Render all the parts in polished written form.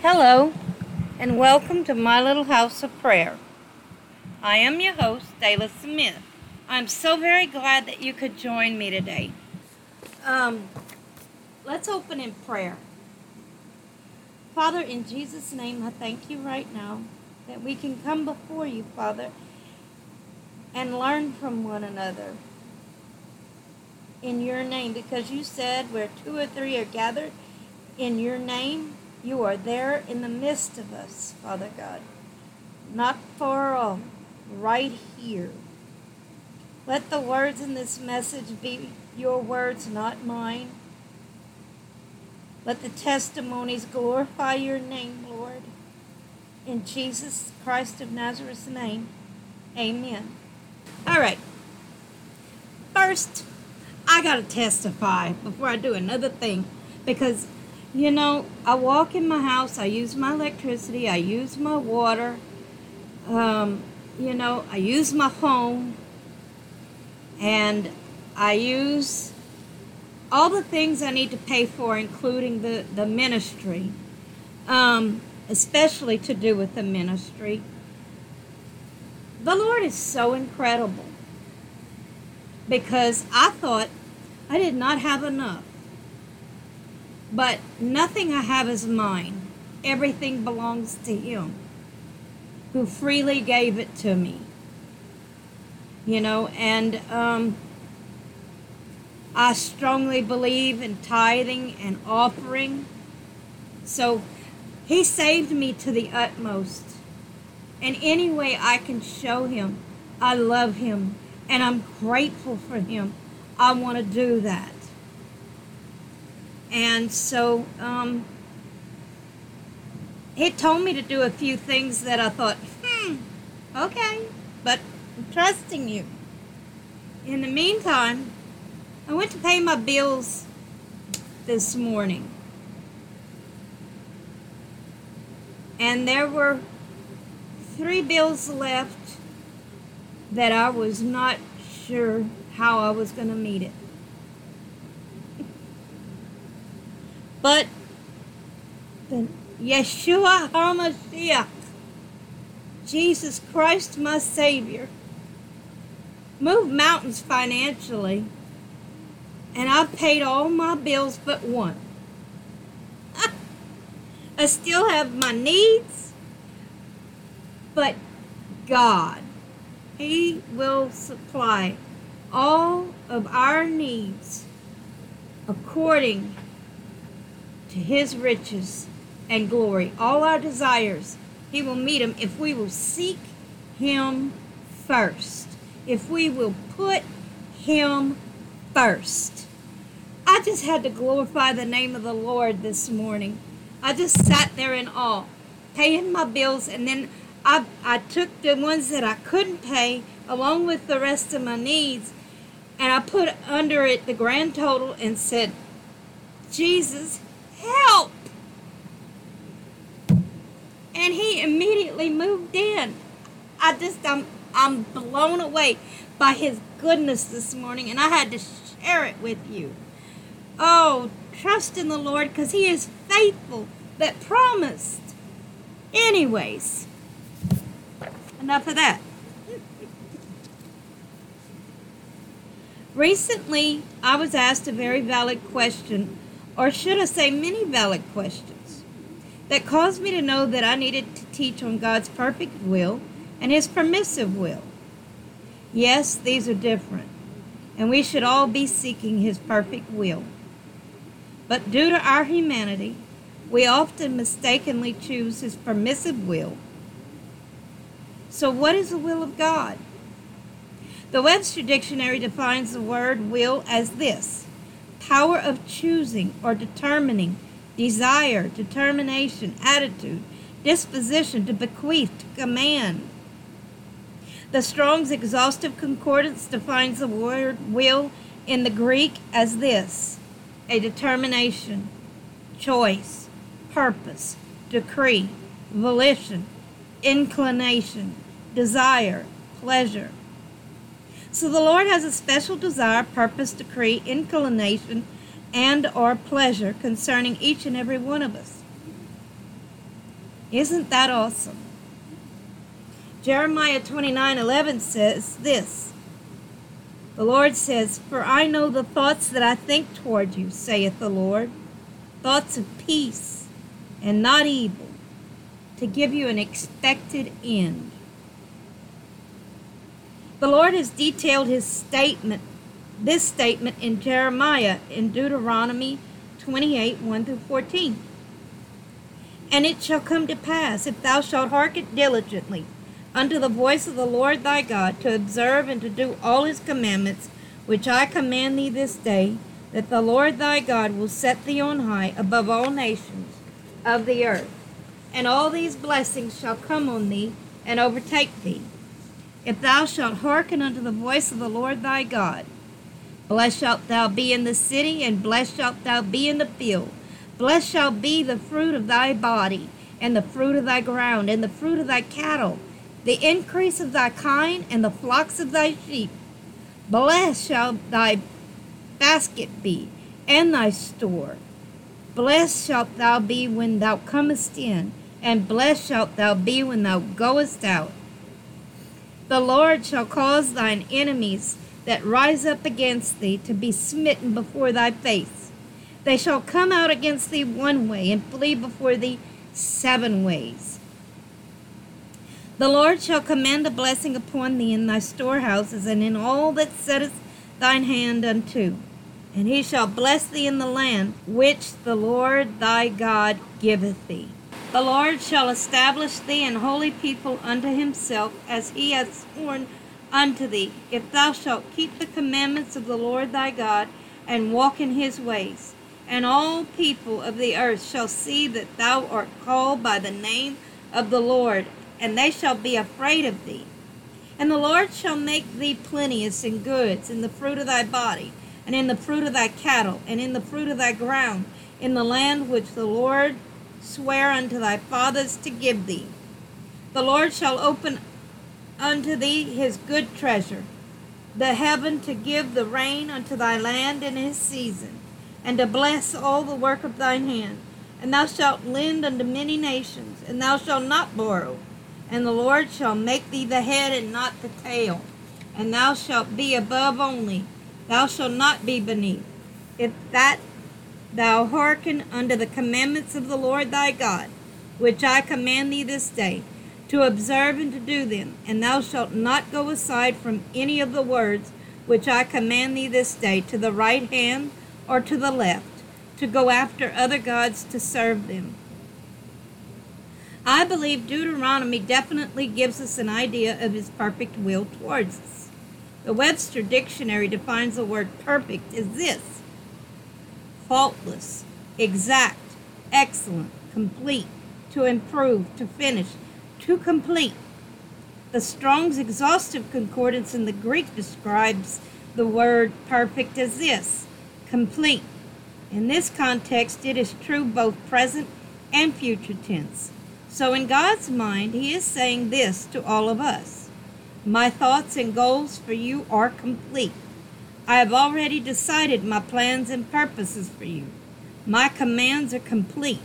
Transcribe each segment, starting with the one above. Hello, and welcome to my little house of prayer. I am your host, Dayla Smith. I'm so very glad that you could join me today. Let's open in prayer. Father, in Jesus' name, I thank you right now that we can come before you, Father, and learn from one another in your name, because you said where two or three are gathered in your name, you are there in the midst of us, Father God, not far off, right here. Let the words in this message be your words, not mine. Let the testimonies glorify your name, Lord. In Jesus Christ of Nazareth's name, amen. All right. First, I got to testify before I do another thing, because you know, I walk in my house, I use my electricity, I use my water, I use my home, and I use all the things I need to pay for, including the ministry, especially to do with the ministry. The Lord is so incredible, because I thought I did not have enough. But nothing I have is mine. Everything belongs to Him who freely gave it to me. You know, and I strongly believe in tithing and offering. So He saved me to the utmost. And any way I can show Him, I love Him and I'm grateful for Him. I want to do that. And so, He told me to do a few things that I thought, okay, but I'm trusting you. In the meantime, I went to pay my bills this morning. And there were 3 bills left that I was not sure how I was going to meet it. But the Yeshua HaMashiach, Jesus Christ, my Savior, moved mountains financially, and I paid all my bills but one. I still have my needs, but God, He will supply all of our needs according to His riches and glory. All our desires, He will meet them if we will seek Him first. If we will put Him first. I just had to glorify the name of the Lord this morning. I just sat there in awe, paying my bills, and then I took the ones that I couldn't pay along with the rest of my needs, and I put under it the grand total and said, Jesus, help! And He immediately moved in. I'm blown away by His goodness this morning, and I had to share it with you. Oh, trust in the Lord, because He is faithful that promised. Anyways, enough of that. Recently, I was asked a very valid question, or should I say many valid questions, that caused me to know that I needed to teach on God's perfect will and His permissive will. Yes, these are different, and we should all be seeking His perfect will. But due to our humanity, we often mistakenly choose His permissive will. So what is the will of God? The Webster Dictionary defines the word will as this: power of choosing or determining, desire, determination, attitude, disposition to bequeath, to command. The Strong's Exhaustive Concordance defines the word will in the Greek as this: a determination, choice, purpose, decree, volition, inclination, desire, pleasure. So the Lord has a special desire, purpose, decree, inclination, and or pleasure concerning each and every one of us. Isn't that awesome? Jeremiah 29:11 says this. The Lord says, "For I know the thoughts that I think toward you, saith the Lord, thoughts of peace and not evil, to give you an expected end." The Lord has detailed his statement, this statement in Jeremiah in Deuteronomy 28:1-14. "And it shall come to pass, if thou shalt hearken diligently unto the voice of the Lord thy God, to observe and to do all his commandments, which I command thee this day, that the Lord thy God will set thee on high above all nations of the earth. And all these blessings shall come on thee and overtake thee, if thou shalt hearken unto the voice of the Lord thy God. Blessed shalt thou be in the city, and blessed shalt thou be in the field. Blessed shall be the fruit of thy body, and the fruit of thy ground, and the fruit of thy cattle, the increase of thy kine, and the flocks of thy sheep. Blessed shall thy basket be, and thy store. Blessed shalt thou be when thou comest in, and blessed shalt thou be when thou goest out. The Lord shall cause thine enemies that rise up against thee to be smitten before thy face. They shall come out against thee one way, and flee before thee 7 ways. The Lord shall command a blessing upon thee in thy storehouses, and in all that settest thine hand unto. And he shall bless thee in the land which the Lord thy God giveth thee. The Lord shall establish thee an holy people unto himself, as he hath sworn unto thee, if thou shalt keep the commandments of the Lord thy God, and walk in his ways. And all people of the earth shall see that thou art called by the name of the Lord, and they shall be afraid of thee. And the Lord shall make thee plenteous in goods, in the fruit of thy body, and in the fruit of thy cattle, and in the fruit of thy ground, in the land which the Lord sware unto thy fathers to give thee. The Lord shall open unto thee his good treasure, the heaven, to give the rain unto thy land in his season, and to bless all the work of thine hand. And thou shalt lend unto many nations, and thou shalt not borrow. And the Lord shall make thee the head and not the tail, and thou shalt be above only, thou shalt not be beneath, if that thou hearken unto the commandments of the Lord thy God, which I command thee this day, to observe and to do them. And thou shalt not go aside from any of the words which I command thee this day, to the right hand or to the left, to go after other gods to serve them." I believe Deuteronomy definitely gives us an idea of his perfect will towards us. The Webster Dictionary defines the word perfect as this: faultless, exact, excellent, complete, to improve, to finish, to complete. The Strong's Exhaustive Concordance in the Greek describes the word perfect as this: complete. In this context, it is true both present and future tense. So in God's mind, he is saying this to all of us: "My thoughts and goals for you are complete. I have already decided my plans and purposes for you. My commands are complete."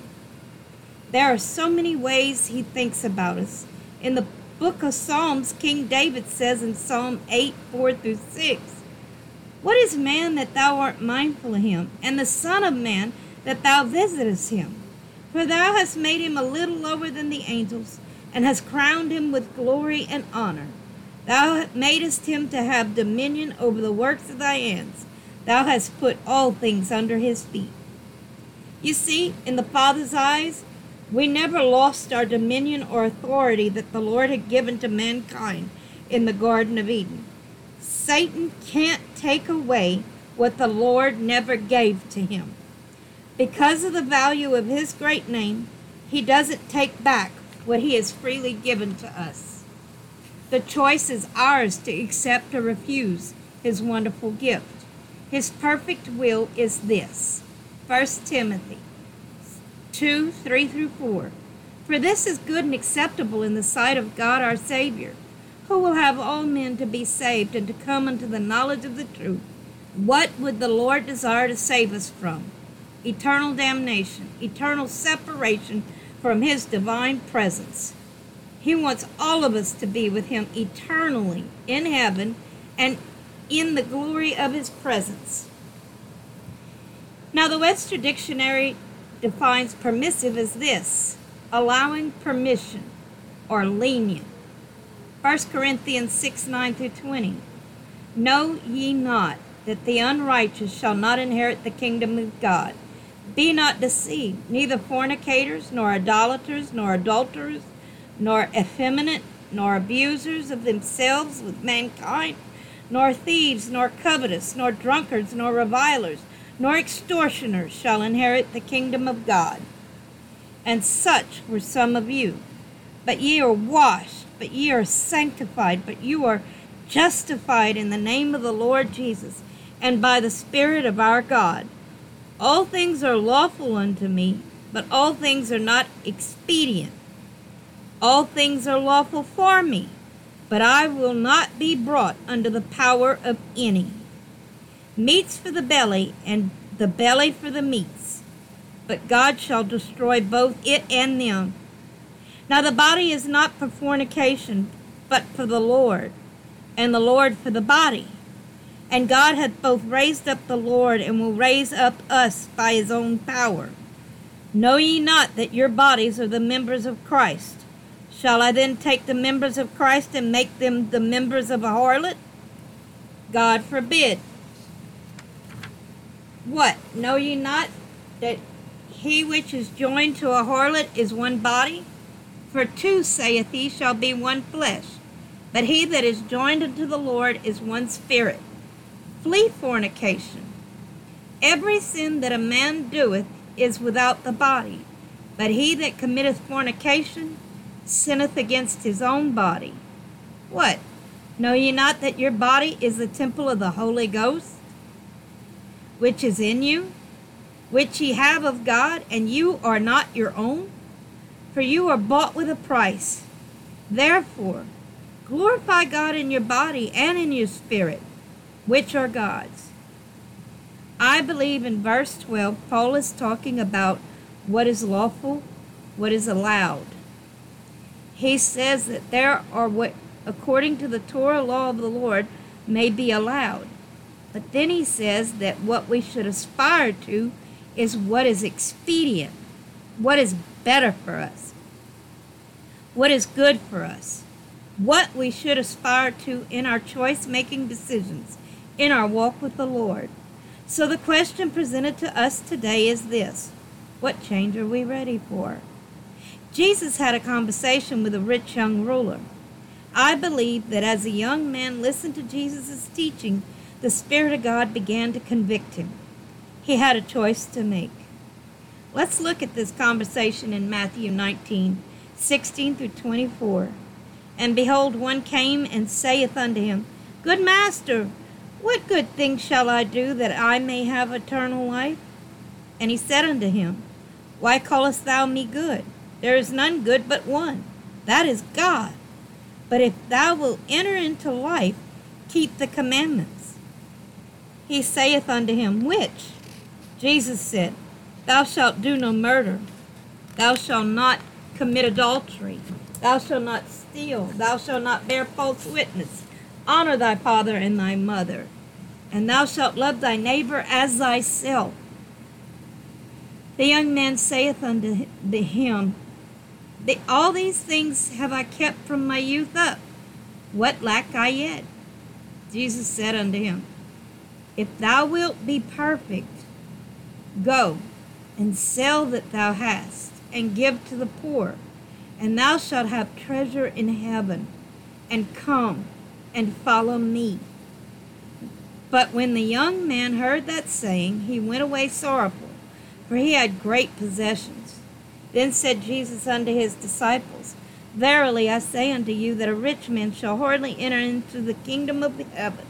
There are so many ways he thinks about us. In the book of Psalms, King David says in Psalm 8:4-6, "What is man that thou art mindful of him, and the son of man that thou visitest him? For thou hast made him a little lower than the angels, and hast crowned him with glory and honor. Thou madest him to have dominion over the works of thy hands. Thou hast put all things under his feet." You see, in the Father's eyes, we never lost our dominion or authority that the Lord had given to mankind in the Garden of Eden. Satan can't take away what the Lord never gave to him. Because of the value of his great name, he doesn't take back what he has freely given to us. The choice is ours to accept or refuse his wonderful gift. His perfect will is this. 1 Timothy 2:3-4. "For this is good and acceptable in the sight of God our Savior, who will have all men to be saved and to come unto the knowledge of the truth." What would the Lord desire to save us from? Eternal damnation, eternal separation from his divine presence. He wants all of us to be with him eternally in heaven and in the glory of his presence. Now, the Webster Dictionary defines permissive as this: allowing permission or lenient. 1 Corinthians 6, 9 through 20. Know ye not that the unrighteous shall not inherit the kingdom of God? Be not deceived, neither fornicators, nor idolaters, nor adulterers, nor effeminate, nor abusers of themselves with mankind, nor thieves, nor covetous, nor drunkards, nor revilers, nor extortioners shall inherit the kingdom of God. And such were some of you. But ye are washed, but ye are sanctified, but you are justified in the name of the Lord Jesus, and by the Spirit of our God. All things are lawful unto me, but all things are not expedient. All things are lawful for me, but I will not be brought under the power of any. Meats for the belly, and the belly for the meats, but God shall destroy both it and them. Now the body is not for fornication, but for the Lord, and the Lord for the body. And God hath both raised up the Lord, and will raise up us by his own power. Know ye not that your bodies are the members of Christ? Shall I then take the members of Christ and make them the members of a harlot? God forbid. What? Know ye not that he which is joined to a harlot is one body? For two, saith he, shall be one flesh. But he that is joined unto the Lord is one spirit. Flee fornication. Every sin that a man doeth is without the body, but he that committeth fornication sinneth against his own body. What? Know ye not that your body is the temple of the Holy Ghost, which is in you, which ye have of God, and you are not your own? For you are bought with a price. Therefore, glorify God in your body and in your spirit, which are God's. I believe in verse 12, Paul is talking about what is lawful, what is allowed. He says that there are what, according to the Torah law of the Lord, may be allowed. But then he says that what we should aspire to is what is expedient, what is better for us, what is good for us, what we should aspire to in our choice-making decisions, in our walk with the Lord. So the question presented to us today is this: what change are we ready for? Jesus had a conversation with a rich young ruler. I believe that as a young man listened to Jesus' teaching, the Spirit of God began to convict him. He had a choice to make. Let's look at this conversation in Matthew 19, 16 through 24. And behold, one came and saith unto him, Good Master, what good thing shall I do that I may have eternal life? And he said unto him, Why callest thou me good? There is none good but one, that is God. But if thou wilt enter into life, keep the commandments. He saith unto him, Which? Jesus said, Thou shalt do no murder. Thou shalt not commit adultery. Thou shalt not steal. Thou shalt not bear false witness. Honor thy father and thy mother. And thou shalt love thy neighbor as thyself. The young man saith unto him, All these things have I kept from my youth up. What lack I yet? Jesus said unto him, If thou wilt be perfect, go and sell that thou hast, and give to the poor, and thou shalt have treasure in heaven, and come and follow me. But when the young man heard that saying, he went away sorrowful, for he had great possessions. Then said Jesus unto his disciples, Verily I say unto you that a rich man shall hardly enter into the kingdom of heaven.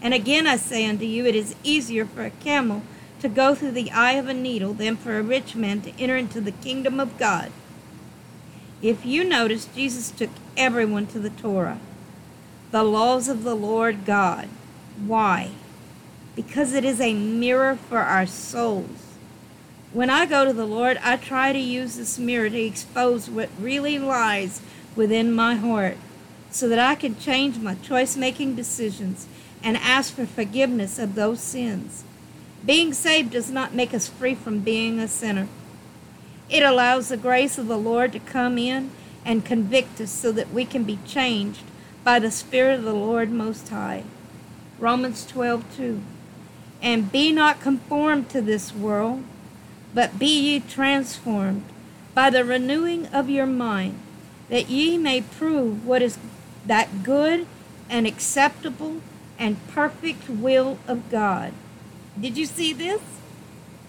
And again I say unto you, it is easier for a camel to go through the eye of a needle than for a rich man to enter into the kingdom of God. If you notice, Jesus took everyone to the Torah, the laws of the Lord God. Why? Because it is a mirror for our souls. When I go to the Lord, I try to use this mirror to expose what really lies within my heart so that I can change my choice-making decisions and ask for forgiveness of those sins. Being saved does not make us free from being a sinner. It allows the grace of the Lord to come in and convict us so that we can be changed by the Spirit of the Lord Most High. Romans 12:2. And be not conformed to this world, but be ye transformed by the renewing of your mind, that ye may prove what is that good and acceptable and perfect will of God. Did you see this?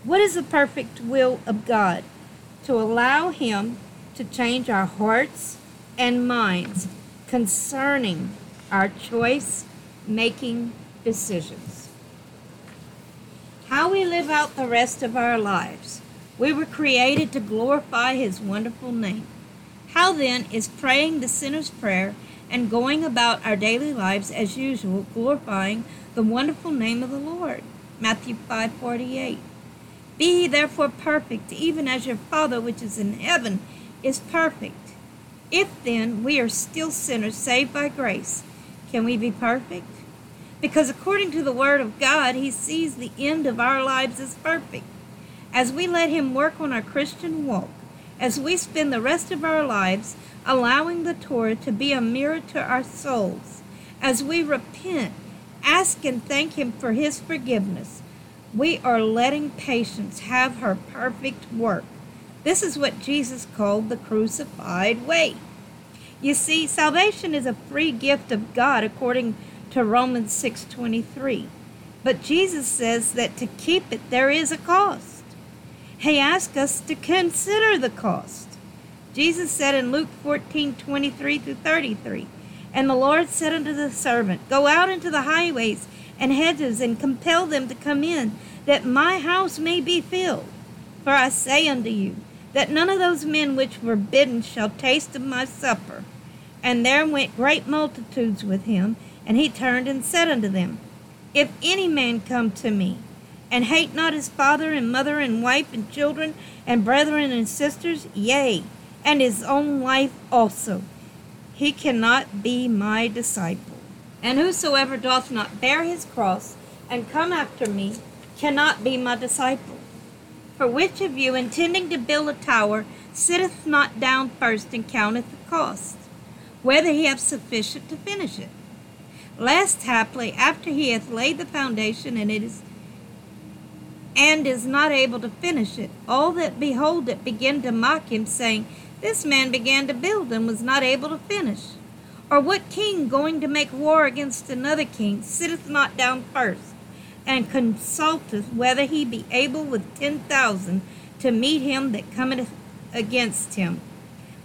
What is the perfect will of God? To allow Him to change our hearts and minds concerning our choice-making decisions. How we live out the rest of our lives. We were created to glorify His wonderful name. How then is praying the sinner's prayer and going about our daily lives as usual, glorifying the wonderful name of the Lord? Matthew 5:48. Be ye therefore perfect, even as your Father which is in heaven is perfect. If then we are still sinners saved by grace, can we be perfect? Because according to the Word of God, He sees the end of our lives as perfect. As we let Him work on our Christian walk, as we spend the rest of our lives allowing the Torah to be a mirror to our souls, as we repent, ask and thank Him for His forgiveness, we are letting patience have her perfect work. This is what Jesus called the crucified way. You see, salvation is a free gift of God according to Romans 6:23. But Jesus says that to keep it, there is a cost. He asks us to consider the cost. Jesus said in Luke 14:23-33, And the Lord said unto the servant, Go out into the highways and hedges, and compel them to come in, that my house may be filled. For I say unto you, that none of those men which were bidden shall taste of my supper. And there went great multitudes with him, and he turned and said unto them, If any man come to me, and hate not his father and mother and wife and children and brethren and sisters, yea, and his own life also, he cannot be my disciple. And whosoever doth not bear his cross and come after me cannot be my disciple. For which of you, intending to build a tower, sitteth not down first and counteth the cost, whether he have sufficient to finish it? Lest haply, after he hath laid the foundation and is not able to finish it, all that behold it begin to mock him, saying, This man began to build and was not able to finish. Or what king, going to make war against another king, sitteth not down first, and consulteth whether he be able with 10,000 to meet him that cometh against him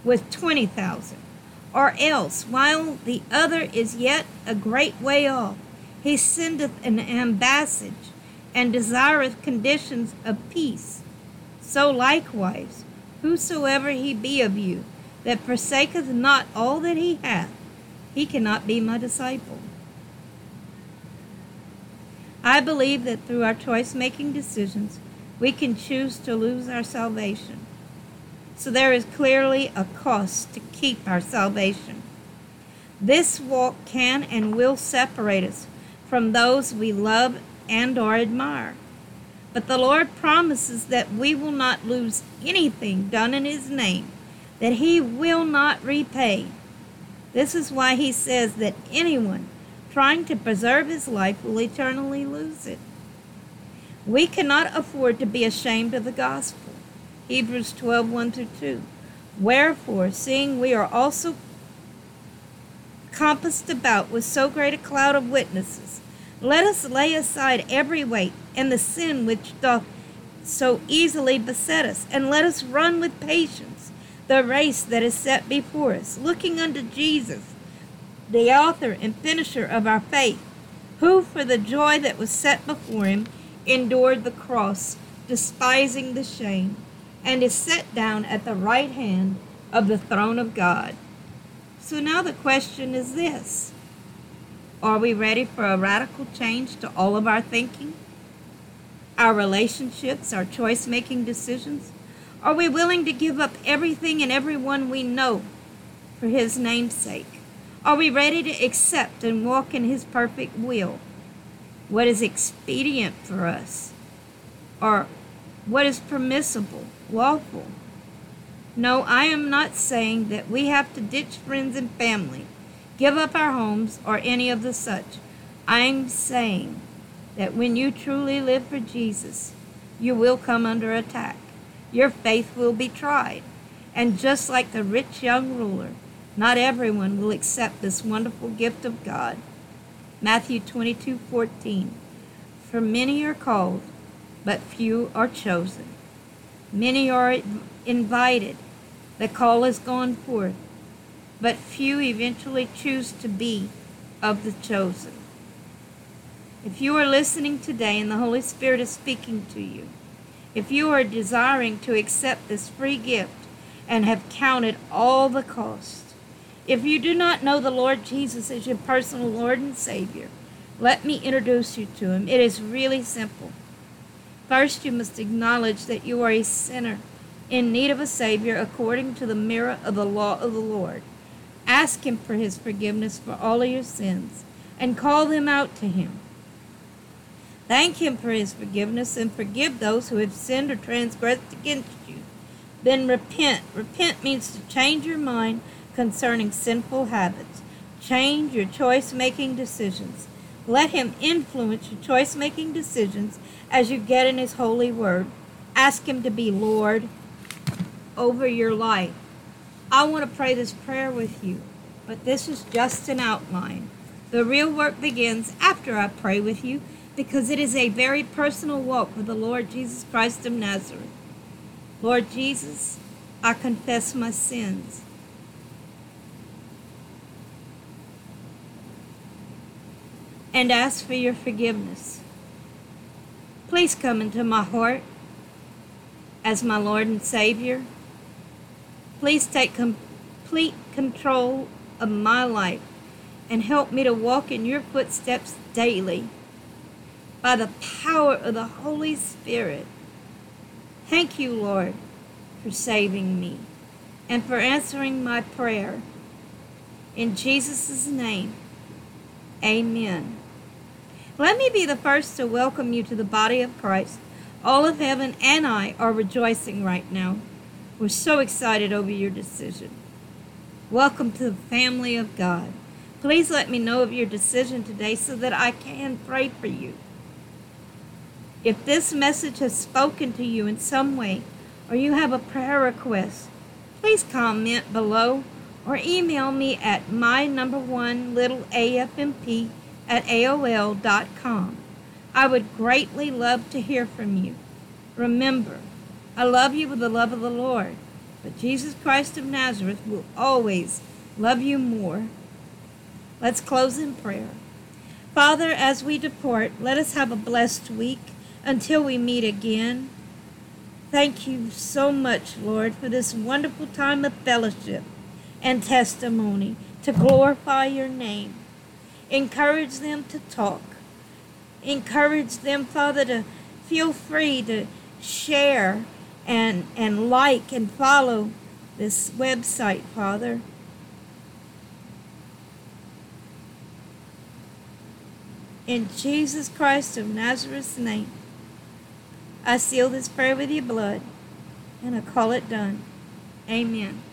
with 20,000. Or else, while the other is yet a great way off, he sendeth an ambassage, and desireth conditions of peace. So likewise, whosoever he be of you, that forsaketh not all that he hath, he cannot be my disciple. I believe that through our choice-making decisions, we can choose to lose our salvation. So there is clearly a cost to keep our salvation. This walk can and will separate us from those we love and or admire. But the Lord promises that we will not lose anything done in His name, that He will not repay. This is why He says that anyone trying to preserve his life will eternally lose it. We cannot afford to be ashamed of the gospel. Hebrews 12:1-2. Wherefore, seeing we are also compassed about with so great a cloud of witnesses, let us lay aside every weight and the sin which doth so easily beset us, and let us run with patience the race that is set before us, looking unto Jesus, the author and finisher of our faith, who for the joy that was set before him endured the cross, despising the shame, and is set down at the right hand of the throne of God. So now the question is this: are we ready for a radical change to all of our thinking? our relationships, our choice-making decisions? Are we willing to give up everything and everyone we know for His name's sake? Are we ready to accept and walk in His perfect will? What is expedient for us? Or what is permissible, lawful? No, I am not saying that we have to ditch friends and family, give up our homes, or any of the such. I'm saying that when you truly live for Jesus, you will come under attack. Your faith will be tried. And just like the rich young ruler, not everyone will accept this wonderful gift of God. Matthew 22:14. For many are called, but few are chosen. Many are invited. The call is gone forth, but few eventually choose to be of the chosen. If you are listening today and the Holy Spirit is speaking to you, if you are desiring to accept this free gift and have counted all the cost, if you do not know the Lord Jesus as your personal Lord and Savior, let me introduce you to Him. It is really simple. First, you must acknowledge that you are a sinner in need of a Savior according to the mirror of the law of the Lord. Ask Him for His forgiveness for all of your sins and call them out to Him. Thank Him for His forgiveness and forgive those who have sinned or transgressed against you. Then repent. Repent means to change your mind concerning sinful habits. Change your choice-making decisions. Let Him influence your choice-making decisions as you get in His holy word. Ask Him to be Lord over your life. I want to pray this prayer with you, but this is just an outline. The real work begins after I pray with you, because it is a very personal walk with the Lord Jesus Christ of Nazareth. Lord Jesus, I confess my sins. And ask for your forgiveness. Please come into my heart as my Lord and Savior. Please take complete control of my life and help me to walk in your footsteps daily. By the power of the Holy Spirit. Thank you, Lord, for saving me and for answering my prayer. In Jesus' name, amen. Let me be the first to welcome you to the body of Christ. All of heaven and I are rejoicing right now. We're so excited over your decision. Welcome to the family of God. Please let me know of your decision today so that I can pray for you. If this message has spoken to you in some way, or you have a prayer request, please comment below or email me at my1littleafmp@aol.com. I would greatly love to hear from you. Remember, I love you with the love of the Lord, but Jesus Christ of Nazareth will always love you more. Let's close in prayer. Father, as we depart, let us have a blessed week. Until we meet again, thank you so much, Lord, for this wonderful time of fellowship and testimony to glorify your name. Encourage them to talk. Encourage them, Father, to feel free to share and like and follow this website, Father. In Jesus Christ of Nazareth's name, I seal this prayer with your blood, and I call it done. Amen.